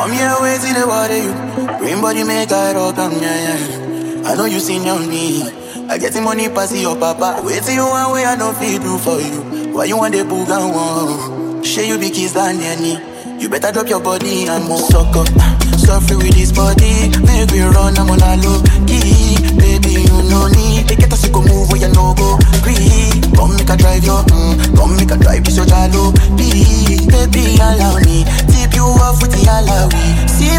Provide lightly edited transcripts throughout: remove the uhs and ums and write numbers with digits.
Come here, wait till the water you bring body make I rock am, yeah, yeah. I know you seen your me. I get the money pass your papa. Wait till you one way I no fit do for you. Why you want the boog and one? Share you be kiss and nanny. You better drop your body and move. Suck up, suffer with this body. Make we run, I'm on a low key. Baby, you know me. They get us to go move where you no go. Greedy, come make a drive your, come make a drive this your jalo. Baby, allow me. Tip you off with the alawi. See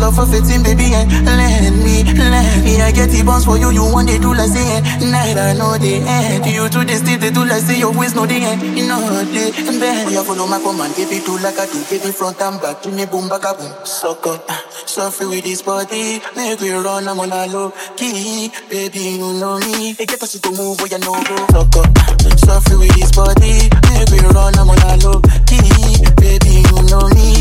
Love for 15, baby, and let me. I get the bounce for you. You want they do like say night, I know they end. You do this, they do like say your waist, no they end. You know they bend. You follow my command, give it to like I do, give it front and back, give me boom, back a boom. Suck up, suffer with this body. Make we run, I'm on a low key. Baby, you know me. They get us to move where you know go. Suck up, suffer with this body. Make we run, I'm on a low key. Baby, you know me.